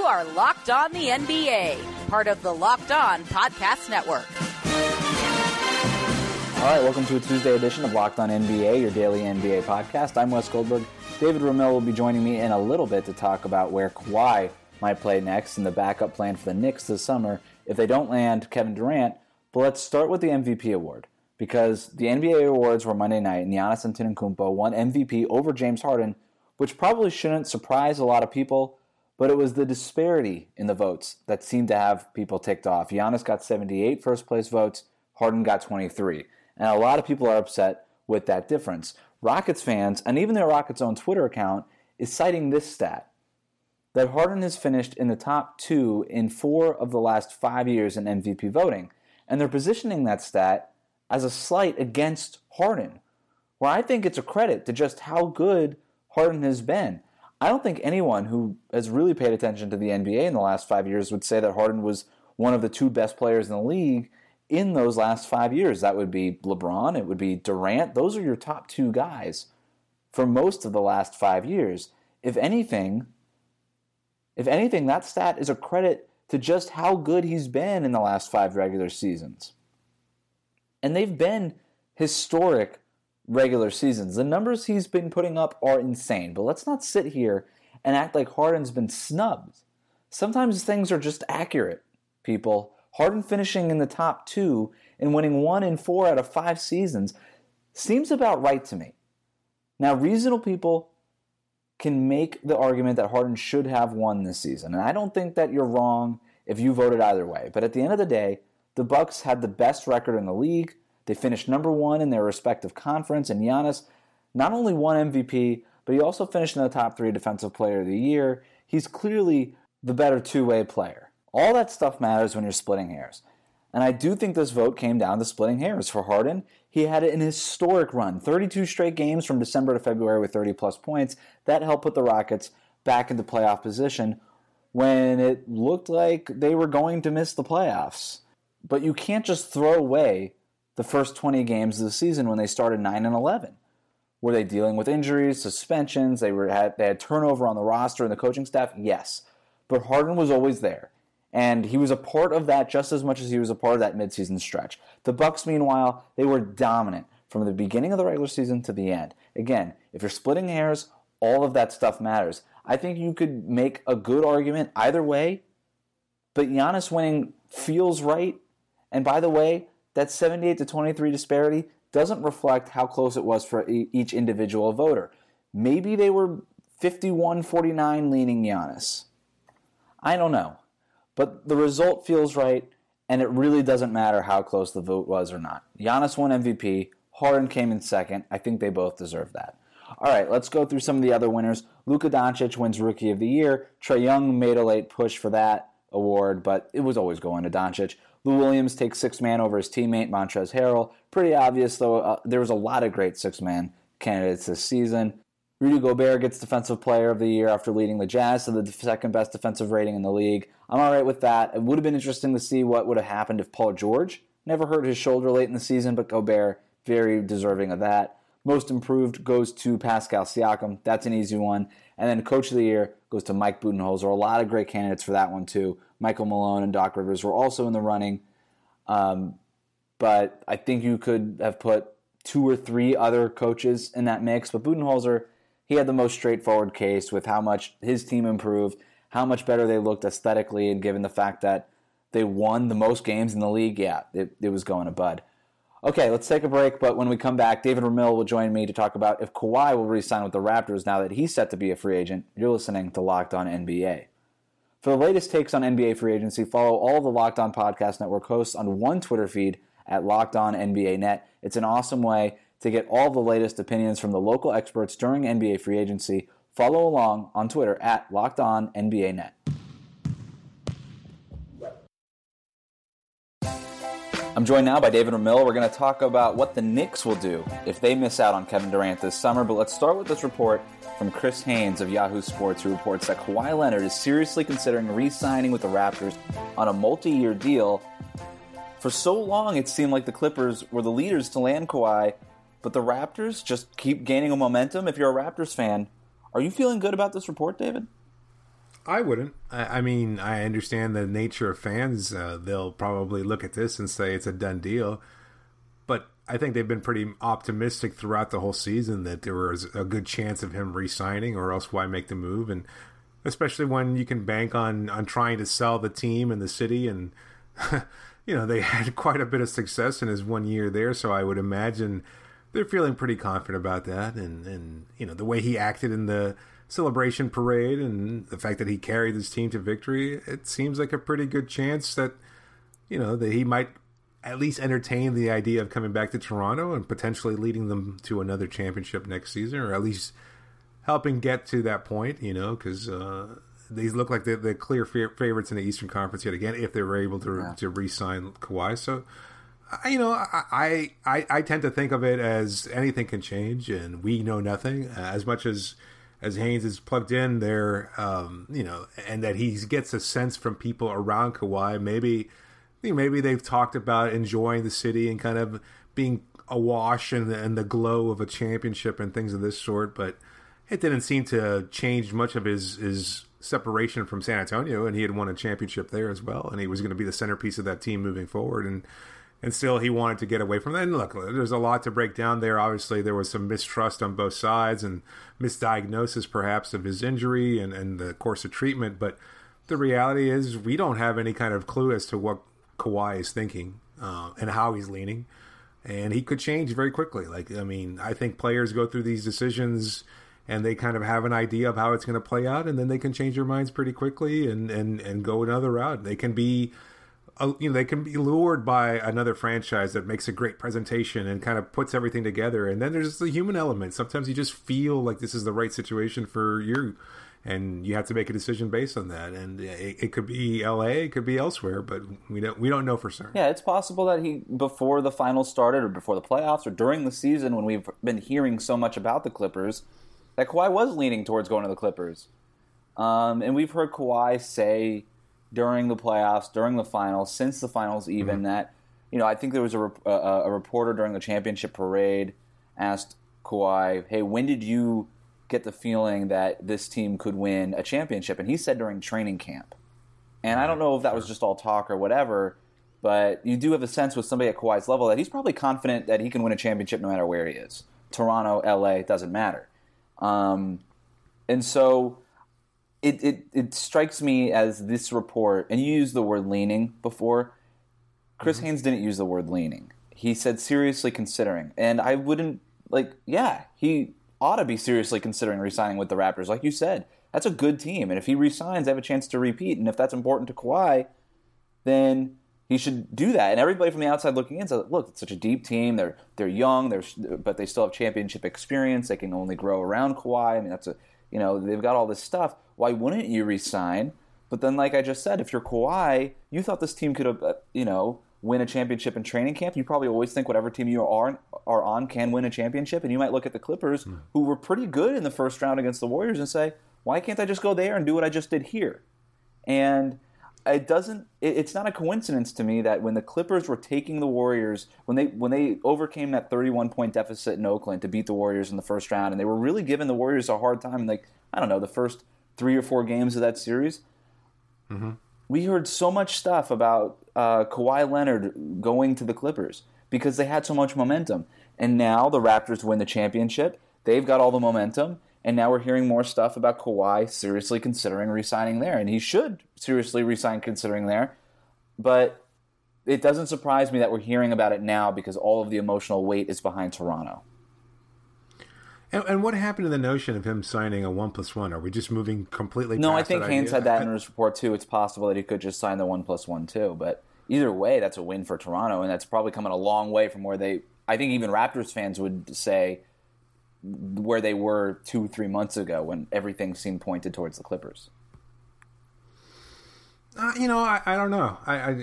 You are Locked On the NBA, part of the Locked On Podcast Network. All right, welcome to a Tuesday edition of Locked On NBA, your daily NBA podcast. I'm Wes Goldberg. David Ramil will be joining me in a little bit to talk about where Kawhi might play next and the backup plan for the Knicks this summer if they don't land Kevin Durant. But let's start with the MVP award, because the NBA awards were Monday night and Giannis Antetokounmpo won MVP over James Harden, which probably shouldn't surprise a lot of people, but it was the disparity in the votes that seemed to have people ticked off. Giannis got 78 first place votes, Harden got 23. And a lot of people are upset with that difference. Rockets fans, and even their Rockets' own Twitter account, is citing this stat, that Harden has finished in the top two in 4 of the last 5 years in MVP voting. And they're positioning that stat as a slight against Harden, where I think it's a credit to just how good Harden has been. I don't think anyone who has really paid attention to the NBA in the last 5 years would say that Harden was one of the 2 best players in the league in those last 5 years. That would be LeBron, it would be Durant. Those are your top 2 guys for most of the last 5 years. If anything, that stat is a credit to just how good he's been in the last 5 regular seasons. And they've been historic regular seasons. The numbers he's been putting up are insane, but let's not sit here and act like Harden's been snubbed. Sometimes things are just accurate, people. Harden finishing in the top 2 and winning 1 in 4 out of 5 seasons seems about right to me. Now, reasonable people can make the argument that Harden should have won this season, and I don't think that you're wrong if you voted either way. But at the end of the day, the Bucks had the best record in the league. They finished number 1 in their respective conference, and Giannis not only won MVP, but he also finished in the top 3 Defensive Player of the Year. He's clearly the better two-way player. All that stuff matters when you're splitting hairs. And I do think this vote came down to splitting hairs. For Harden, he had an historic run, 32 straight games from December to February with 30-plus points. That helped put the Rockets back into playoff position when it looked like they were going to miss the playoffs. But you can't just throw away the first 20 games of the season when they started 9-11. Were they dealing with injuries, suspensions? They had turnover on the roster and the coaching staff? Yes. But Harden was always there. And he was a part of that just as much as he was a part of that midseason stretch. The Bucks, meanwhile, they were dominant from the beginning of the regular season to the end. Again, if you're splitting hairs, all of that stuff matters. I think you could make a good argument either way, but Giannis winning feels right. And by the way, that 78-23 disparity doesn't reflect how close it was for each individual voter. Maybe they were 51-49 leaning Giannis. I don't know. But the result feels right, and it really doesn't matter how close the vote was or not. Giannis won MVP. Harden came in second. I think they both deserve that. All right, let's go through some of the other winners. Luka Doncic wins Rookie of the Year. Trae Young made a late push for that award, but it was always going to Doncic. Lou Williams takes 6-man over his teammate Montrezl Harrell. Pretty obvious, though. There was a lot of great 6-man candidates this season. Rudy Gobert gets Defensive Player of the Year after leading the Jazz to the second-best defensive rating in the league. I'm all right with that. It would have been interesting to see what would have happened if Paul George never hurt his shoulder late in the season, but Gobert, very deserving of that. Most Improved goes to Pascal Siakam. That's an easy one. And then Coach of the Year goes to Mike Budenholzer. A lot of great candidates for that one, too. Michael Malone and Doc Rivers were also in the running. But I think you could have put 2 or 3 other coaches in that mix. But Budenholzer, he had the most straightforward case with how much his team improved, how much better they looked aesthetically, and given the fact that they won the most games in the league, yeah, it was going to Bud. Okay, let's take a break, but when we come back, David Ramil will join me to talk about if Kawhi will re-sign with the Raptors now that he's set to be a free agent. You're listening to Locked On NBA. For the latest takes on NBA free agency, follow all the Locked On Podcast Network hosts on one Twitter feed at Locked On NBA Net. It's an awesome way to get all the latest opinions from the local experts during NBA free agency. Follow along on Twitter at LockedOnNBANet. I'm joined now by David Ramil. We're going to talk about what the Knicks will do if they miss out on Kevin Durant this summer. But let's start with this report from Chris Haynes of Yahoo Sports, who reports that Kawhi Leonard is seriously considering re-signing with the Raptors on a multi-year deal. For so long, it seemed like the Clippers were the leaders to land Kawhi, but the Raptors just keep gaining momentum. If you're a Raptors fan, are you feeling good about this report, David? I wouldn't. I mean, I understand the nature of fans. They'll probably look at this and say it's a done deal. But I think they've been pretty optimistic throughout the whole season that there was a good chance of him re-signing, or else why make the move? And especially when you can bank on trying to sell the team and the city. And, you know, they had quite a bit of success in his 1 year there. So I would imagine they're feeling pretty confident about that. And you know, the way he acted in the celebration parade and the fact that he carried his team to victory, it seems like a pretty good chance that, you know, that he might at least entertain the idea of coming back to Toronto and potentially leading them to another championship next season, or at least helping get to that point, you know, because these look like the clear favorites in the Eastern Conference yet again, if they were able to re-sign Kawhi. So, you know, I tend to think of it as anything can change, and we know nothing. As much as Haynes is plugged in there, you know, and that he gets a sense from people around Kawhi, maybe they've talked about enjoying the city and kind of being awash in the glow of a championship and things of this sort, but it didn't seem to change much of his separation from San Antonio, and he had won a championship there as well, and he was going to be the centerpiece of that team moving forward, and still he wanted to get away from that. And look, there's a lot to break down there. Obviously, there was some mistrust on both sides and misdiagnosis perhaps of his injury and the course of treatment, but the reality is we don't have any kind of clue as to what Kawhi is thinking and how he's leaning, and he could change very quickly. Like, I mean, I think players go through these decisions and they kind of have an idea of how it's going to play out, and then they can change their minds pretty quickly and go another route. They can be, you know, they can be lured by another franchise that makes a great presentation and kind of puts everything together. And then there's the human element. Sometimes you just feel like this is the right situation for you, and you have to make a decision based on that. And it could be LA, it could be elsewhere, but we don't know for certain. Yeah, it's possible that he, before the finals started or before the playoffs or during the season, when we've been hearing so much about the Clippers, that Kawhi was leaning towards going to the Clippers. And we've heard Kawhi say during the playoffs, during the finals, since the finals even, that, you know, I think there was a reporter during the championship parade asked Kawhi, hey, when did you get the feeling that this team could win a championship? And he said during training camp. And I don't know if that was just all talk or whatever, but you do have a sense with somebody at Kawhi's level that he's probably confident that he can win a championship no matter where he is. Toronto, LA, it doesn't matter. And so it strikes me as this report, and you used the word leaning before. Chris Haynes didn't use the word leaning. He said seriously considering, and I wouldn't, like, yeah, he ought to be seriously considering re-signing with the Raptors. Like you said, that's a good team, and if he re-signs, they have a chance to repeat, and if that's important to Kawhi, then he should do that. And everybody from the outside looking in says, look, it's such a deep team. They're young, but they still have championship experience. They can only grow around Kawhi. I mean, that's they've got all this stuff. Why wouldn't you resign? But then, like I just said, if you're Kawhi, you thought this team could, win a championship in training camp. You probably always think whatever team you are on can win a championship. And you might look at the Clippers, who were pretty good in the first round against the Warriors, and say, why can't I just go there and do what I just did here? And it's not a coincidence to me that when the Clippers were taking the Warriors, when they overcame that 31-point deficit in Oakland to beat the Warriors in the first round, and they were really giving the Warriors a hard time, like, I don't know, the first 3 or 4 games of that series, we heard so much stuff about Kawhi Leonard going to the Clippers because they had so much momentum. And now the Raptors win the championship. They've got all the momentum. And now we're hearing more stuff about Kawhi seriously considering re-signing there. And he should seriously re-sign considering there. But it doesn't surprise me that we're hearing about it now because all of the emotional weight is behind Toronto. And what happened to the notion of him signing a 1+1? Are we just moving completely past that? No, I think Haynes had that in his report too. It's possible that he could just sign the 1+1 too. But either way, that's a win for Toronto. And that's probably coming a long way from where they – I think even Raptors fans would say – where they were 2-3 months ago when everything seemed pointed towards the Clippers. I don't know. I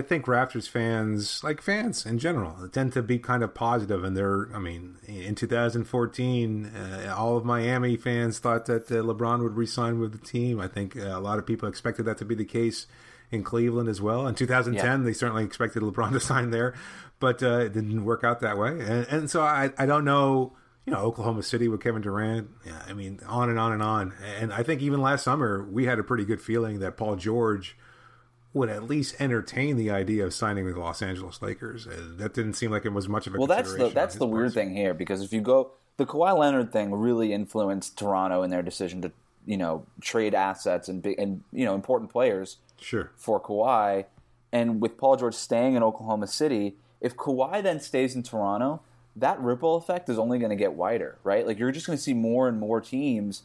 think Raptors fans, like fans in general, tend to be kind of positive. And in 2014, all of Miami fans thought that LeBron would re-sign with the team. I think a lot of people expected that to be the case in Cleveland as well. In 2010, They certainly expected LeBron to sign there, but it didn't work out that way. And so I don't know you know, Oklahoma City with Kevin Durant. Yeah, I mean, on and on and on. And I think even last summer, we had a pretty good feeling that Paul George would at least entertain the idea of signing with the Los Angeles Lakers. That didn't seem like it was much of a consideration. Well, that's the weird thing here, because if you go, the Kawhi Leonard thing really influenced Toronto in their decision to, you know, trade assets and you know, important players for Kawhi. And with Paul George staying in Oklahoma City, if Kawhi then stays in Toronto, that ripple effect is only going to get wider, right? Like, you're just going to see more and more teams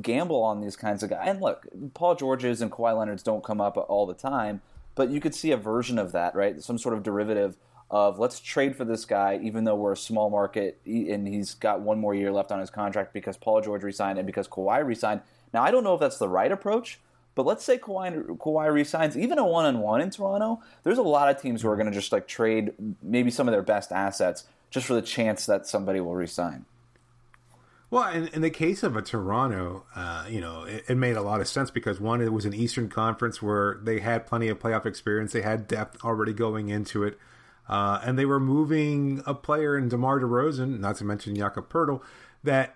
gamble on these kinds of guys. And look, Paul George's and Kawhi Leonard's don't come up all the time, but you could see a version of that, right? Some sort of derivative of, let's trade for this guy, even though we're a small market and he's got one more year left on his contract because Paul George re-signed and because Kawhi re-signed. Now, I don't know if that's the right approach, but let's say Kawhi re-signs, even a one-on-one in Toronto, there's a lot of teams who are going to just like trade maybe some of their best assets just for the chance that somebody will re-sign. Well, in the case of a Toronto, you know, it made a lot of sense because, one, it was an Eastern Conference where they had plenty of playoff experience. They had depth already going into it. And they were moving a player in DeMar DeRozan, not to mention Jakob Poeltl, that,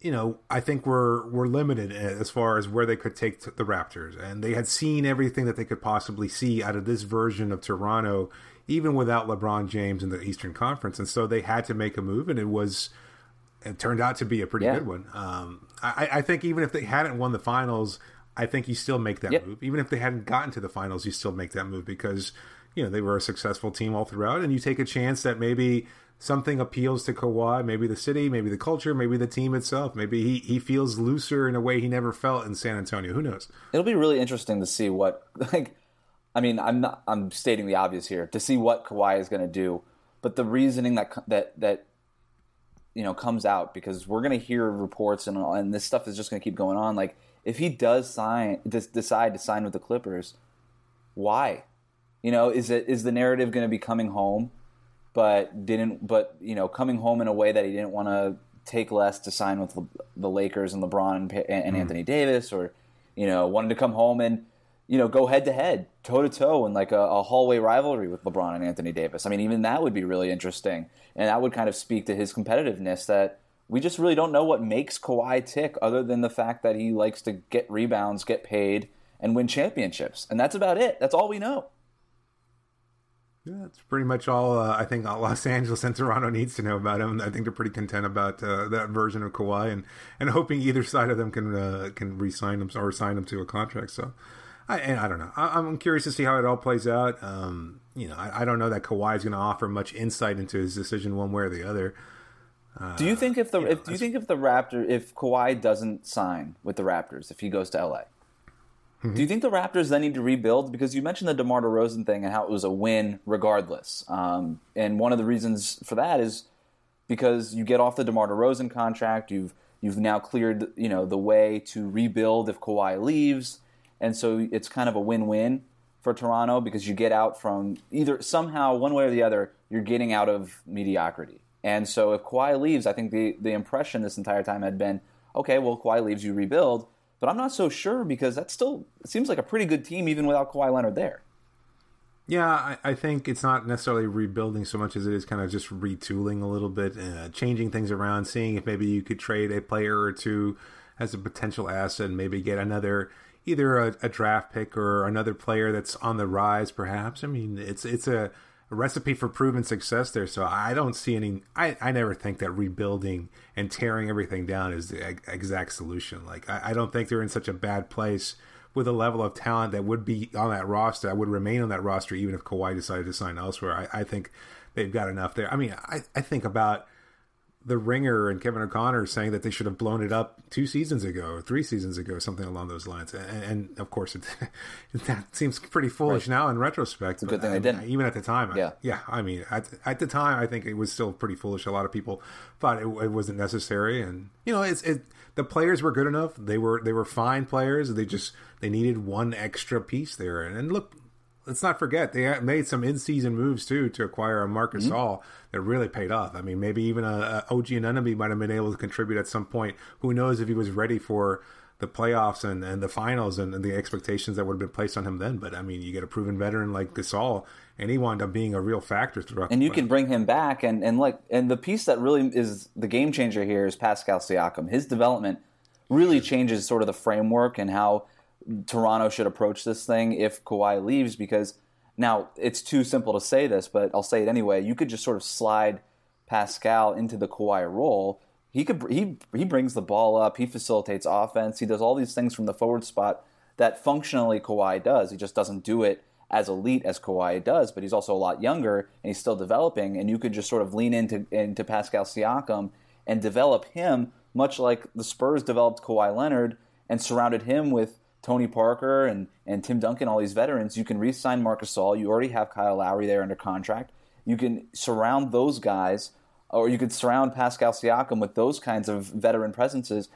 you know, I think were limited as far as where they could take the Raptors. And they had seen everything that they could possibly see out of this version of Toronto, even without LeBron James in the Eastern Conference. And so they had to make a move, and it turned out to be a pretty good one. I think even if they hadn't won the finals, I think you still make that move. Even if they hadn't gotten to the finals, you still make that move because, you know, they were a successful team all throughout. And you take a chance that maybe something appeals to Kawhi, maybe the city, maybe the culture, maybe the team itself. Maybe he feels looser in a way he never felt in San Antonio. Who knows? It'll be really interesting to see what, like, I mean, I'm stating the obvious here, to see what Kawhi is going to do. But the reasoning that you know, comes out, because we're going to hear reports and this stuff is just going to keep going on. Like, if he does decide to sign with the Clippers, why? You know, is the narrative going to be coming home, but you know, coming home in a way that he didn't want to take less to sign with the Lakers and LeBron and Anthony Davis, or, you know, wanted to come home and, you know, go head to head, toe to toe in like a hallway rivalry with LeBron and Anthony Davis. I mean, even that would be really interesting. And that would kind of speak to his competitiveness that we just really don't know what makes Kawhi tick, other than the fact that he likes to get rebounds, get paid, and win championships. And that's about it. That's all we know. Yeah, that's pretty much all I think all Los Angeles and Toronto needs to know about him. I think they're pretty content about that version of Kawhi and hoping either side of them can re-sign him or sign him to a contract. So. I don't know. I'm curious to see how it all plays out. You know, I don't know that Kawhi is going to offer much insight into his decision one way or the other. Do you think if Kawhi doesn't sign with the Raptors, if he goes to LA, do you think the Raptors then need to rebuild? Because you mentioned the DeMar DeRozan thing and how it was a win regardless. And one of the reasons for that is because you get off the DeMar DeRozan contract. You've now cleared, you know, the way to rebuild if Kawhi leaves. And so it's kind of a win-win for Toronto because you get out from either somehow, one way or the other, you're getting out of mediocrity. And so if Kawhi leaves, I think the impression this entire time had been, okay, well, Kawhi leaves, you rebuild. But I'm not so sure because that still seems like a pretty good team even without Kawhi Leonard there. Yeah, I think it's not necessarily rebuilding so much as it is kind of just retooling a little bit, changing things around, seeing if maybe you could trade a player or two as a potential asset and maybe get another – either a draft pick or another player that's on the rise, perhaps. I mean, it's a recipe for proven success there. So I don't see any. I never think that rebuilding and tearing everything down is the exact solution. Like I don't think they're in such a bad place with a level of talent that would be on that roster. I would remain on that roster even if Kawhi decided to sign elsewhere. I think they've got enough there. I mean, I think about The Ringer and Kevin O'Connor saying that they should have blown it up 3 seasons ago, something along those lines. And of course, that seems pretty foolish now in retrospect. It's a good thing they didn't. Even at the time. At the time, I think it was still pretty foolish. A lot of people thought it wasn't necessary. And, you know, the players were good enough. They were fine players. They needed one extra piece there. And look, let's not forget, they made some in-season moves, too, to acquire a Marc Gasol that really paid off. I mean, maybe even OG Anunoby might have been able to contribute at some point. Who knows if he was ready for the playoffs and the finals and the expectations that would have been placed on him then. But, I mean, you get a proven veteran like Gasol, and he wound up being a real factor throughout. And you can bring him back. And the piece that really is the game changer here is Pascal Siakam. His development really changes sort of the framework and how Toronto should approach this thing if Kawhi leaves, because now it's too simple to say this, but I'll say it anyway. You could just sort of slide Pascal into the Kawhi role. He brings the ball up. He facilitates offense. He does all these things from the forward spot that functionally Kawhi does. He just doesn't do it as elite as Kawhi does, but he's also a lot younger and he's still developing. And you could just sort of lean into Pascal Siakam and develop him, much like the Spurs developed Kawhi Leonard and surrounded him with Tony Parker and Tim Duncan, all these veterans. You can re-sign Marc Gasol. You already have Kyle Lowry there under contract. You can surround those guys, or you could surround Pascal Siakam with those kinds of veteran presences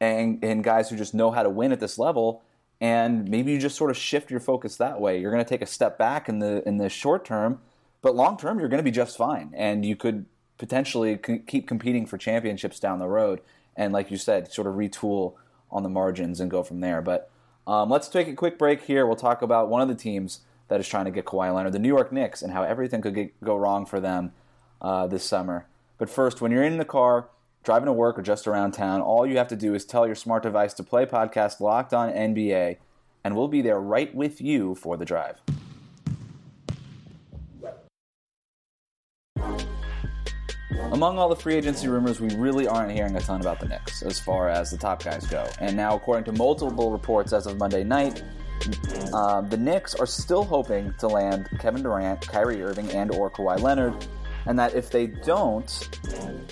and guys who just know how to win at this level, and maybe you just sort of shift your focus that way. You're going to take a step back in the short term, but long term you're going to be just fine, and you could potentially keep competing for championships down the road, and like you said, sort of retool on the margins and go from there. But let's take a quick break here. We'll talk about one of the teams that is trying to get Kawhi Leonard, the New York Knicks, and how everything could go wrong for them this summer. But first, when you're in the car, driving to work, or just around town, all you have to do is tell your smart device to play podcast Locked On NBA, and we'll be there right with you for the drive. Among all the free agency rumors, we really aren't hearing a ton about the Knicks as far as the top guys go. And now, according to multiple reports as of Monday night, the Knicks are still hoping to land Kevin Durant, Kyrie Irving, and or Kawhi Leonard, and that if they don't,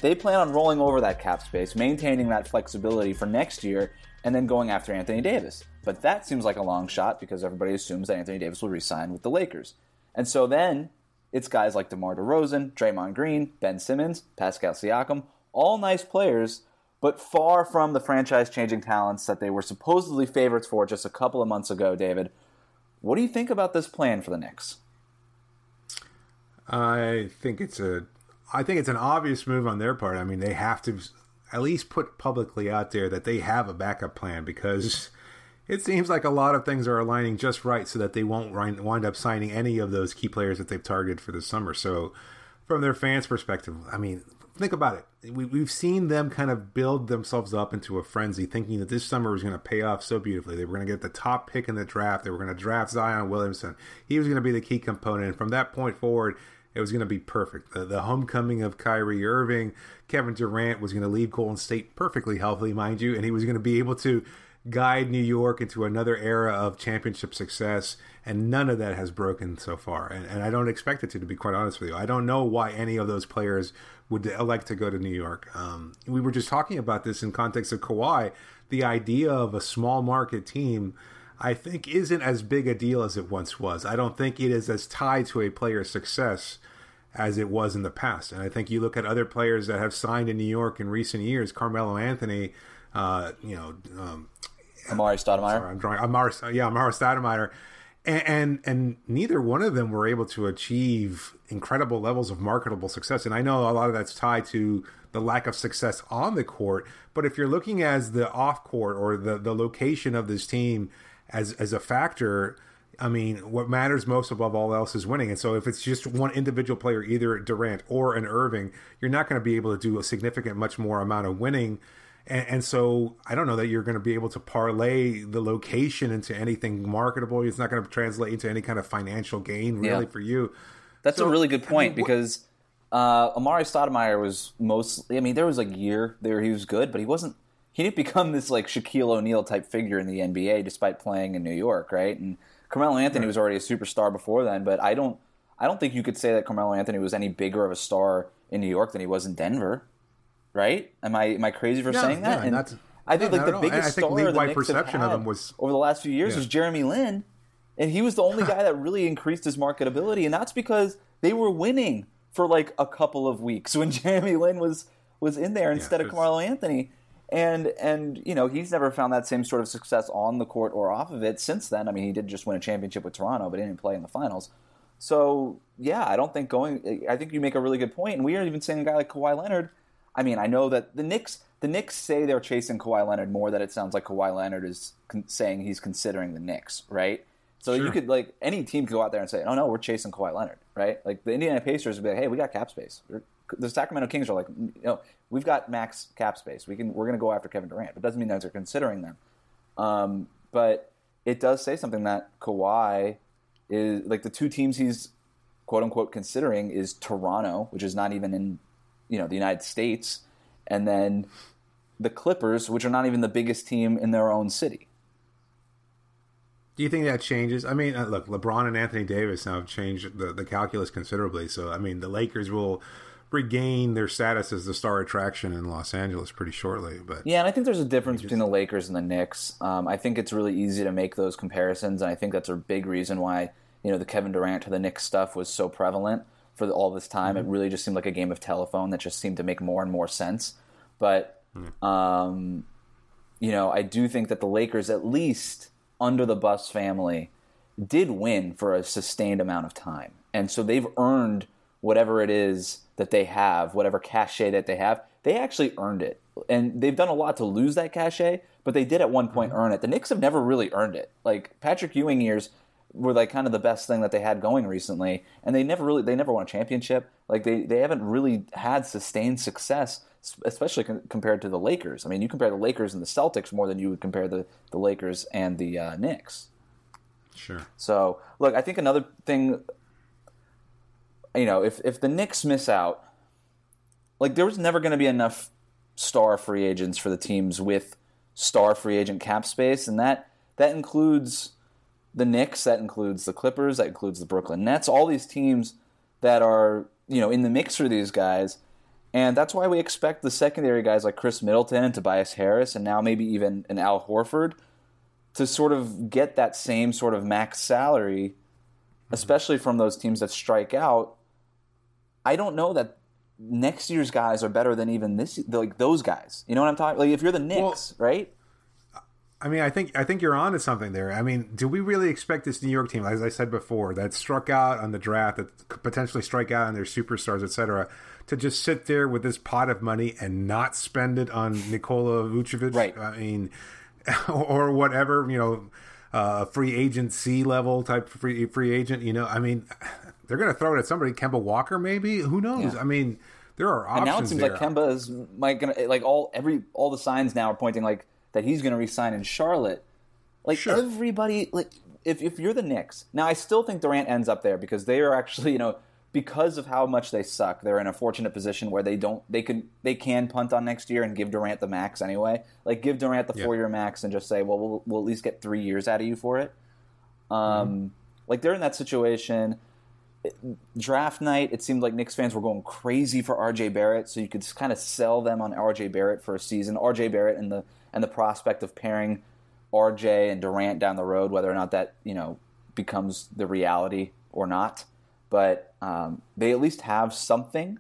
they plan on rolling over that cap space, maintaining that flexibility for next year, and then going after Anthony Davis. But that seems like a long shot because everybody assumes that Anthony Davis will re-sign with the Lakers. And so then it's guys like DeMar DeRozan, Draymond Green, Ben Simmons, Pascal Siakam, all nice players, but far from the franchise-changing talents that they were supposedly favorites for just a couple of months ago, David. What do you think about this plan for the Knicks? I think it's an obvious move on their part. I mean, they have to at least put publicly out there that they have a backup plan, because it seems like a lot of things are aligning just right so that they won't wind up signing any of those key players that they've targeted for this summer. So from their fans' perspective, I mean, think about it. We've seen them kind of build themselves up into a frenzy, thinking that this summer was going to pay off so beautifully. They were going to get the top pick in the draft. They were going to draft Zion Williamson. He was going to be the key component. And from that point forward, it was going to be perfect. The homecoming of Kyrie Irving, Kevin Durant was going to leave Golden State perfectly healthy, mind you, and he was going to be able to guide New York into another era of championship success, and none of that has broken so far, and I don't expect it to be quite honest with you. I don't know why any of those players would elect to go to New York. We were just talking about this in context of Kawhi. The idea of a small market team, I think, isn't as big a deal as it once was. I don't think it is as tied to a player's success as it was in the past, and I think you look at other players that have signed in New York in recent years, Carmelo Anthony, Amar'e Stoudemire. Sorry, I'm drawing. Amar'e Stoudemire. And neither one of them were able to achieve incredible levels of marketable success. And I know a lot of that's tied to the lack of success on the court. But if you're looking as the off court or the location of this team as a factor, I mean, what matters most above all else is winning. And so if it's just one individual player, either Durant or an Irving, you're not going to be able to do a significant, much more amount of winning. And so I don't know that you're going to be able to parlay the location into anything marketable. It's not going to translate into any kind of financial gain, really, for you. That's a really good point, because Amar'e Stoudemire was mostly – I mean, there was a year there he was good, but he didn't become this like Shaquille O'Neal type figure in the NBA despite playing in New York, right? And Carmelo Anthony was already a superstar before then, but I don't think you could say that Carmelo Anthony was any bigger of a star in New York than he was in Denver. Right? Am I crazy for saying that? No, and I think the biggest star the Knicks have had over the last few years was Jeremy Lin, and he was the only guy that really increased his marketability, and that's because they were winning for like a couple of weeks when Jeremy Lin was in there instead of Carmelo Anthony, and you know, he's never found that same sort of success on the court or off of it since then. I mean, he did just win a championship with Toronto, but he didn't play in the finals. So I think you make a really good point, and we aren't even saying a guy like Kawhi Leonard. I mean, I know that the Knicks, The Knicks say they're chasing Kawhi Leonard more than it sounds like Kawhi Leonard is saying he's considering the Knicks, right? So you could, like, any team could go out there and say, oh, no, we're chasing Kawhi Leonard, right? Like, the Indiana Pacers would be like, hey, we got cap space. The Sacramento Kings are like, no, we've got max cap space. We're going to go after Kevin Durant. But it doesn't mean that they're considering them. But it does say something that Kawhi is, like, the two teams he's, quote-unquote, considering is Toronto, which is not even in, you know, the United States, and then the Clippers, which are not even the biggest team in their own city. Do you think that changes? I mean, look, LeBron and Anthony Davis now have changed the calculus considerably. So, I mean, the Lakers will regain their status as the star attraction in Los Angeles pretty shortly. But yeah, and I think there's a difference between the Lakers and the Knicks. I think it's really easy to make those comparisons, and I think that's a big reason why, you know, the Kevin Durant to the Knicks stuff was so prevalent for all this time. Mm-hmm. It really just seemed like a game of telephone that just seemed to make more and more sense. But, you know, I do think that the Lakers, at least under the Buss family, did win for a sustained amount of time. And so they've earned whatever it is that they have, whatever cachet that they have. They actually earned it. And they've done a lot to lose that cachet, but they did at one point earn it. The Knicks have never really earned it. Like, Patrick Ewing years were like kind of the best thing that they had going recently, and they never won a championship. Like, they haven't really had sustained success, especially compared to the Lakers. I mean, you compare the Lakers and the Celtics more than you would compare the Lakers and the Knicks. Sure. So, look, I think another thing, you know, if the Knicks miss out, like, there was never going to be enough star free agents for the teams with star free agent cap space, and that includes the Knicks, that includes the Clippers, that includes the Brooklyn Nets, all these teams that are, you know, in the mix for these guys. And that's why we expect the secondary guys like Chris Middleton and Tobias Harris and now maybe even an Al Horford to sort of get that same sort of max salary, especially from those teams that strike out. I don't know that next year's guys are better than even this, like, those guys. You know what I'm talking? Like, if you're the Knicks, well, right? I mean, I think you're on to something there. I mean, do we really expect this New York team, as I said before, that struck out on the draft, that could potentially strike out on their superstars, et cetera, to just sit there with this pot of money and not spend it on Nikola Vucevic? Right. I mean, or whatever, you know, free agency level type free agent, you know. I mean, they're going to throw it at somebody. Kemba Walker, maybe? Who knows? Yeah. I mean, there are options. And now it seems like Kemba is all the signs now are pointing like that he's going to re-sign in Charlotte. Like, everybody, like, if you're the Knicks. Now, I still think Durant ends up there because they are actually, you know, because of how much they suck, they're in a fortunate position where they can punt on next year and give Durant the max anyway. Like, give Durant the 4-year max and just say, well, we'll at least get 3 years out of you for it. Like, they're in that situation. Draft night, it seemed like Knicks fans were going crazy for RJ Barrett, so you could kind of sell them on RJ Barrett for a season. RJ Barrett and the prospect of pairing RJ and Durant down the road, whether or not that, you know, becomes the reality or not. But they at least have something.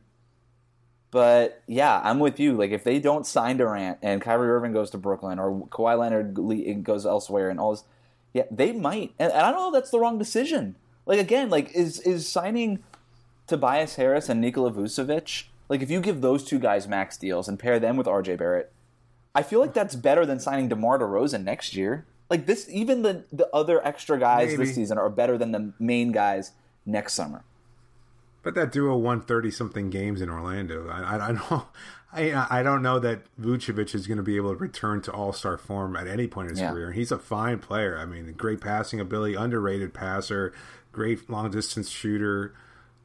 But, yeah, I'm with you. Like, if they don't sign Durant and Kyrie Irving goes to Brooklyn or Kawhi Leonard goes elsewhere and all this, yeah, they might. And I don't know if that's the wrong decision. Like, again, like, is signing Tobias Harris and Nikola Vucevic, like, if you give those two guys max deals and pair them with RJ Barrett, I feel like that's better than signing DeMar DeRozan next year. Like, this, even the other extra guys maybe this season are better than the main guys next summer. But that duo won 30-something games in Orlando. I don't know that Vucevic is going to be able to return to all-star form at any point in his career. And he's a fine player. I mean, great passing ability, underrated passer, great long-distance shooter.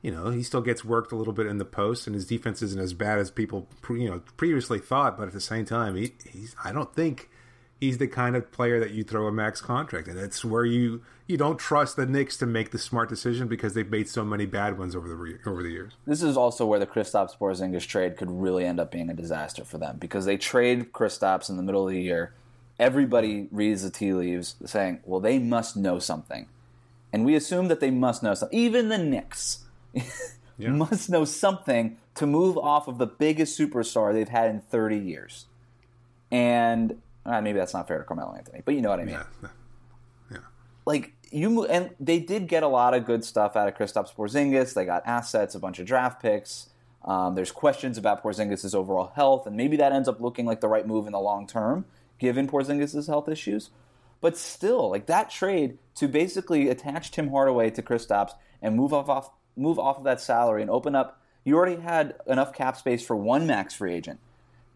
You know, he still gets worked a little bit in the post, and his defense isn't as bad as people, you know, previously thought. But at the same time, I don't think he's the kind of player that you throw a max contract, and that's where you don't trust the Knicks to make the smart decision because they've made so many bad ones over the years. This is also where the Kristaps Porzingis trade could really end up being a disaster for them because they trade Kristaps in the middle of the year. Everybody reads the tea leaves saying, well, they must know something. And we assume that they must know something. Even the Knicks must know something to move off of the biggest superstar they've had in 30 years. And maybe that's not fair to Carmelo Anthony, but you know what I mean. Yeah. Like, and they did get a lot of good stuff out of Kristaps Porzingis. They got assets, a bunch of draft picks. There's questions about Porzingis' overall health, and maybe that ends up looking like the right move in the long term, given Porzingis' health issues. But still, like that trade to basically attach Tim Hardaway to Kristaps and move off of that salary and open up, you already had enough cap space for one max free agent.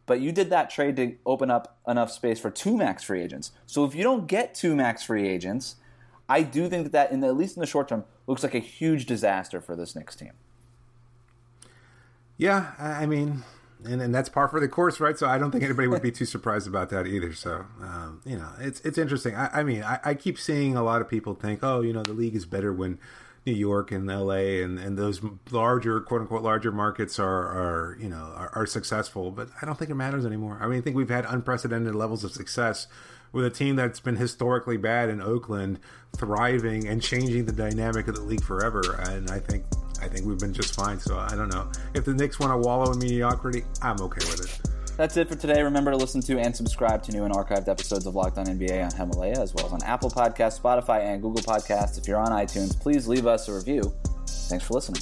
But you did that trade to open up enough space for two max free agents. So if you don't get two max free agents, I do think that at least in the short term, looks like a huge disaster for this Knicks team. Yeah, I mean, and that's par for the course, right? So I don't think anybody would be too surprised about that either. So, it's interesting. I mean, I keep seeing a lot of people think, the league is better when New York and L.A. and those larger, quote-unquote, larger markets are successful. But I don't think it matters anymore. I mean, I think we've had unprecedented levels of success with a team that's been historically bad in Oakland thriving and changing the dynamic of the league forever. And I think we've been just fine. So I don't know. If the Knicks want to wallow in mediocrity, I'm okay with it. That's it for today. Remember to listen to and subscribe to new and archived episodes of Locked On NBA on Himalaya, as well as on Apple Podcasts, Spotify, and Google Podcasts. If you're on iTunes, please leave us a review. Thanks for listening.